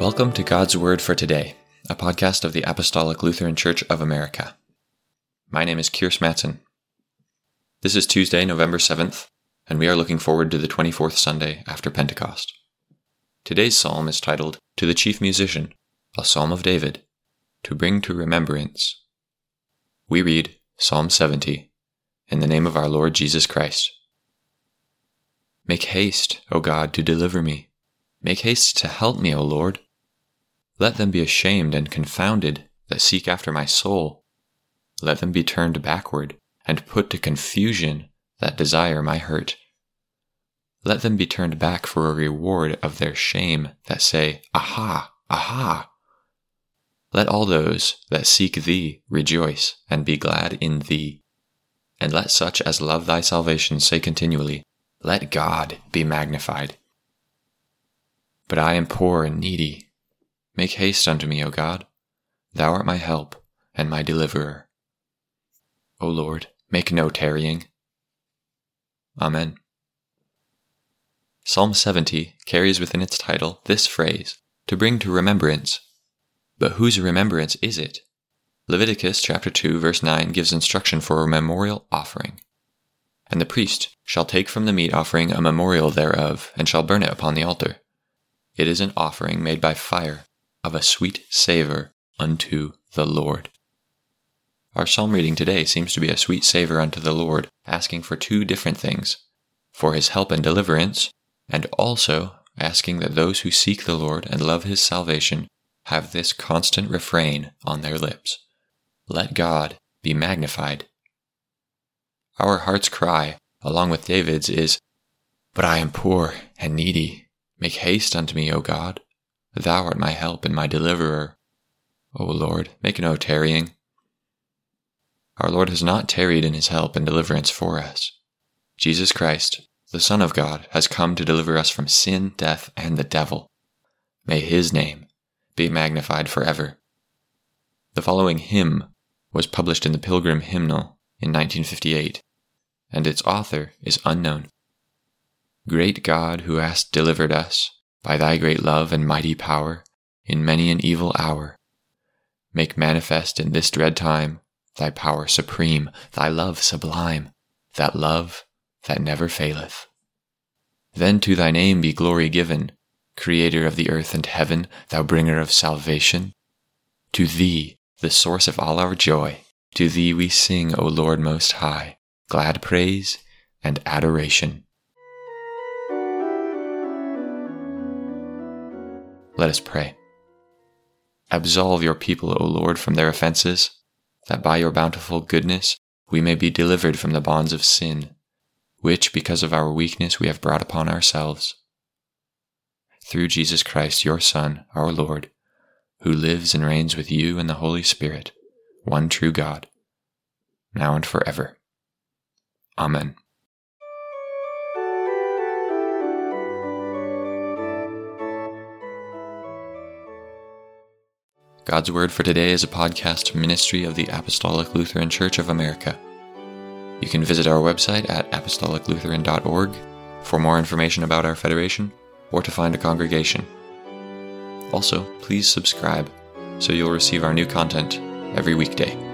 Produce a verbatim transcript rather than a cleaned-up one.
Welcome to God's Word for Today, a podcast of the Apostolic Lutheran Church of America. My name is Kierce Matson. This is Tuesday, November seventh, and we are looking forward to the twenty-fourth Sunday after Pentecost. Today's psalm is titled, "To the Chief Musician, a Psalm of David, to Bring to Remembrance." We read Psalm seventy, in the name of our Lord Jesus Christ. Make haste, O God, to deliver me. Make haste to help me, O Lord. Let them be ashamed and confounded that seek after my soul. Let them be turned backward and put to confusion that desire my hurt. Let them be turned back for a reward of their shame that say, Aha, aha. Let all those that seek thee rejoice and be glad in thee. And let such as love thy salvation say continually, Let God be magnified. But I am poor and needy. Make haste unto me, O God. Thou art my help and my deliverer. O Lord, make no tarrying. Amen. Psalm seventy carries within its title this phrase, to bring to remembrance. But whose remembrance is it? Leviticus chapter two, verse nine gives instruction for a memorial offering. And the priest shall take from the meat offering a memorial thereof, and shall burn it upon the altar. It is an offering made by fire, of a sweet savor unto the Lord. Our psalm reading today seems to be a sweet savor unto the Lord, asking for two different things, for his help and deliverance, and also asking that those who seek the Lord and love his salvation have this constant refrain on their lips. Let God be magnified. Our heart's cry, along with David's, is, But I am poor and needy. Make haste unto me, O God. Thou art my help and my deliverer. O Lord, make no tarrying. Our Lord has not tarried in his help and deliverance for us. Jesus Christ, the Son of God, has come to deliver us from sin, death, and the devil. May his name be magnified forever. The following hymn was published in the Pilgrim Hymnal in nineteen fifty-eight. And its author is unknown. Great God, who hast delivered us, by thy great love and mighty power, in many an evil hour, make manifest in this dread time thy power supreme, thy love sublime, that love that never faileth. Then to thy name be glory given, Creator of the earth and heaven, thou bringer of salvation. To thee, the source of all our joy, to thee we sing, O Lord Most High, glad praise and adoration. Let us pray. Absolve your people, O Lord, from their offenses, that by your bountiful goodness we may be delivered from the bonds of sin, which because of our weakness we have brought upon ourselves. Through Jesus Christ, your Son, our Lord, who lives and reigns with you in the Holy Spirit, one true God, now and forever. Amen. God's Word for Today is a podcast ministry of the Apostolic Lutheran Church of America. You can visit our website at apostolic lutheran dot org for more information about our federation or to find a congregation. Also, please subscribe so you'll receive our new content every weekday.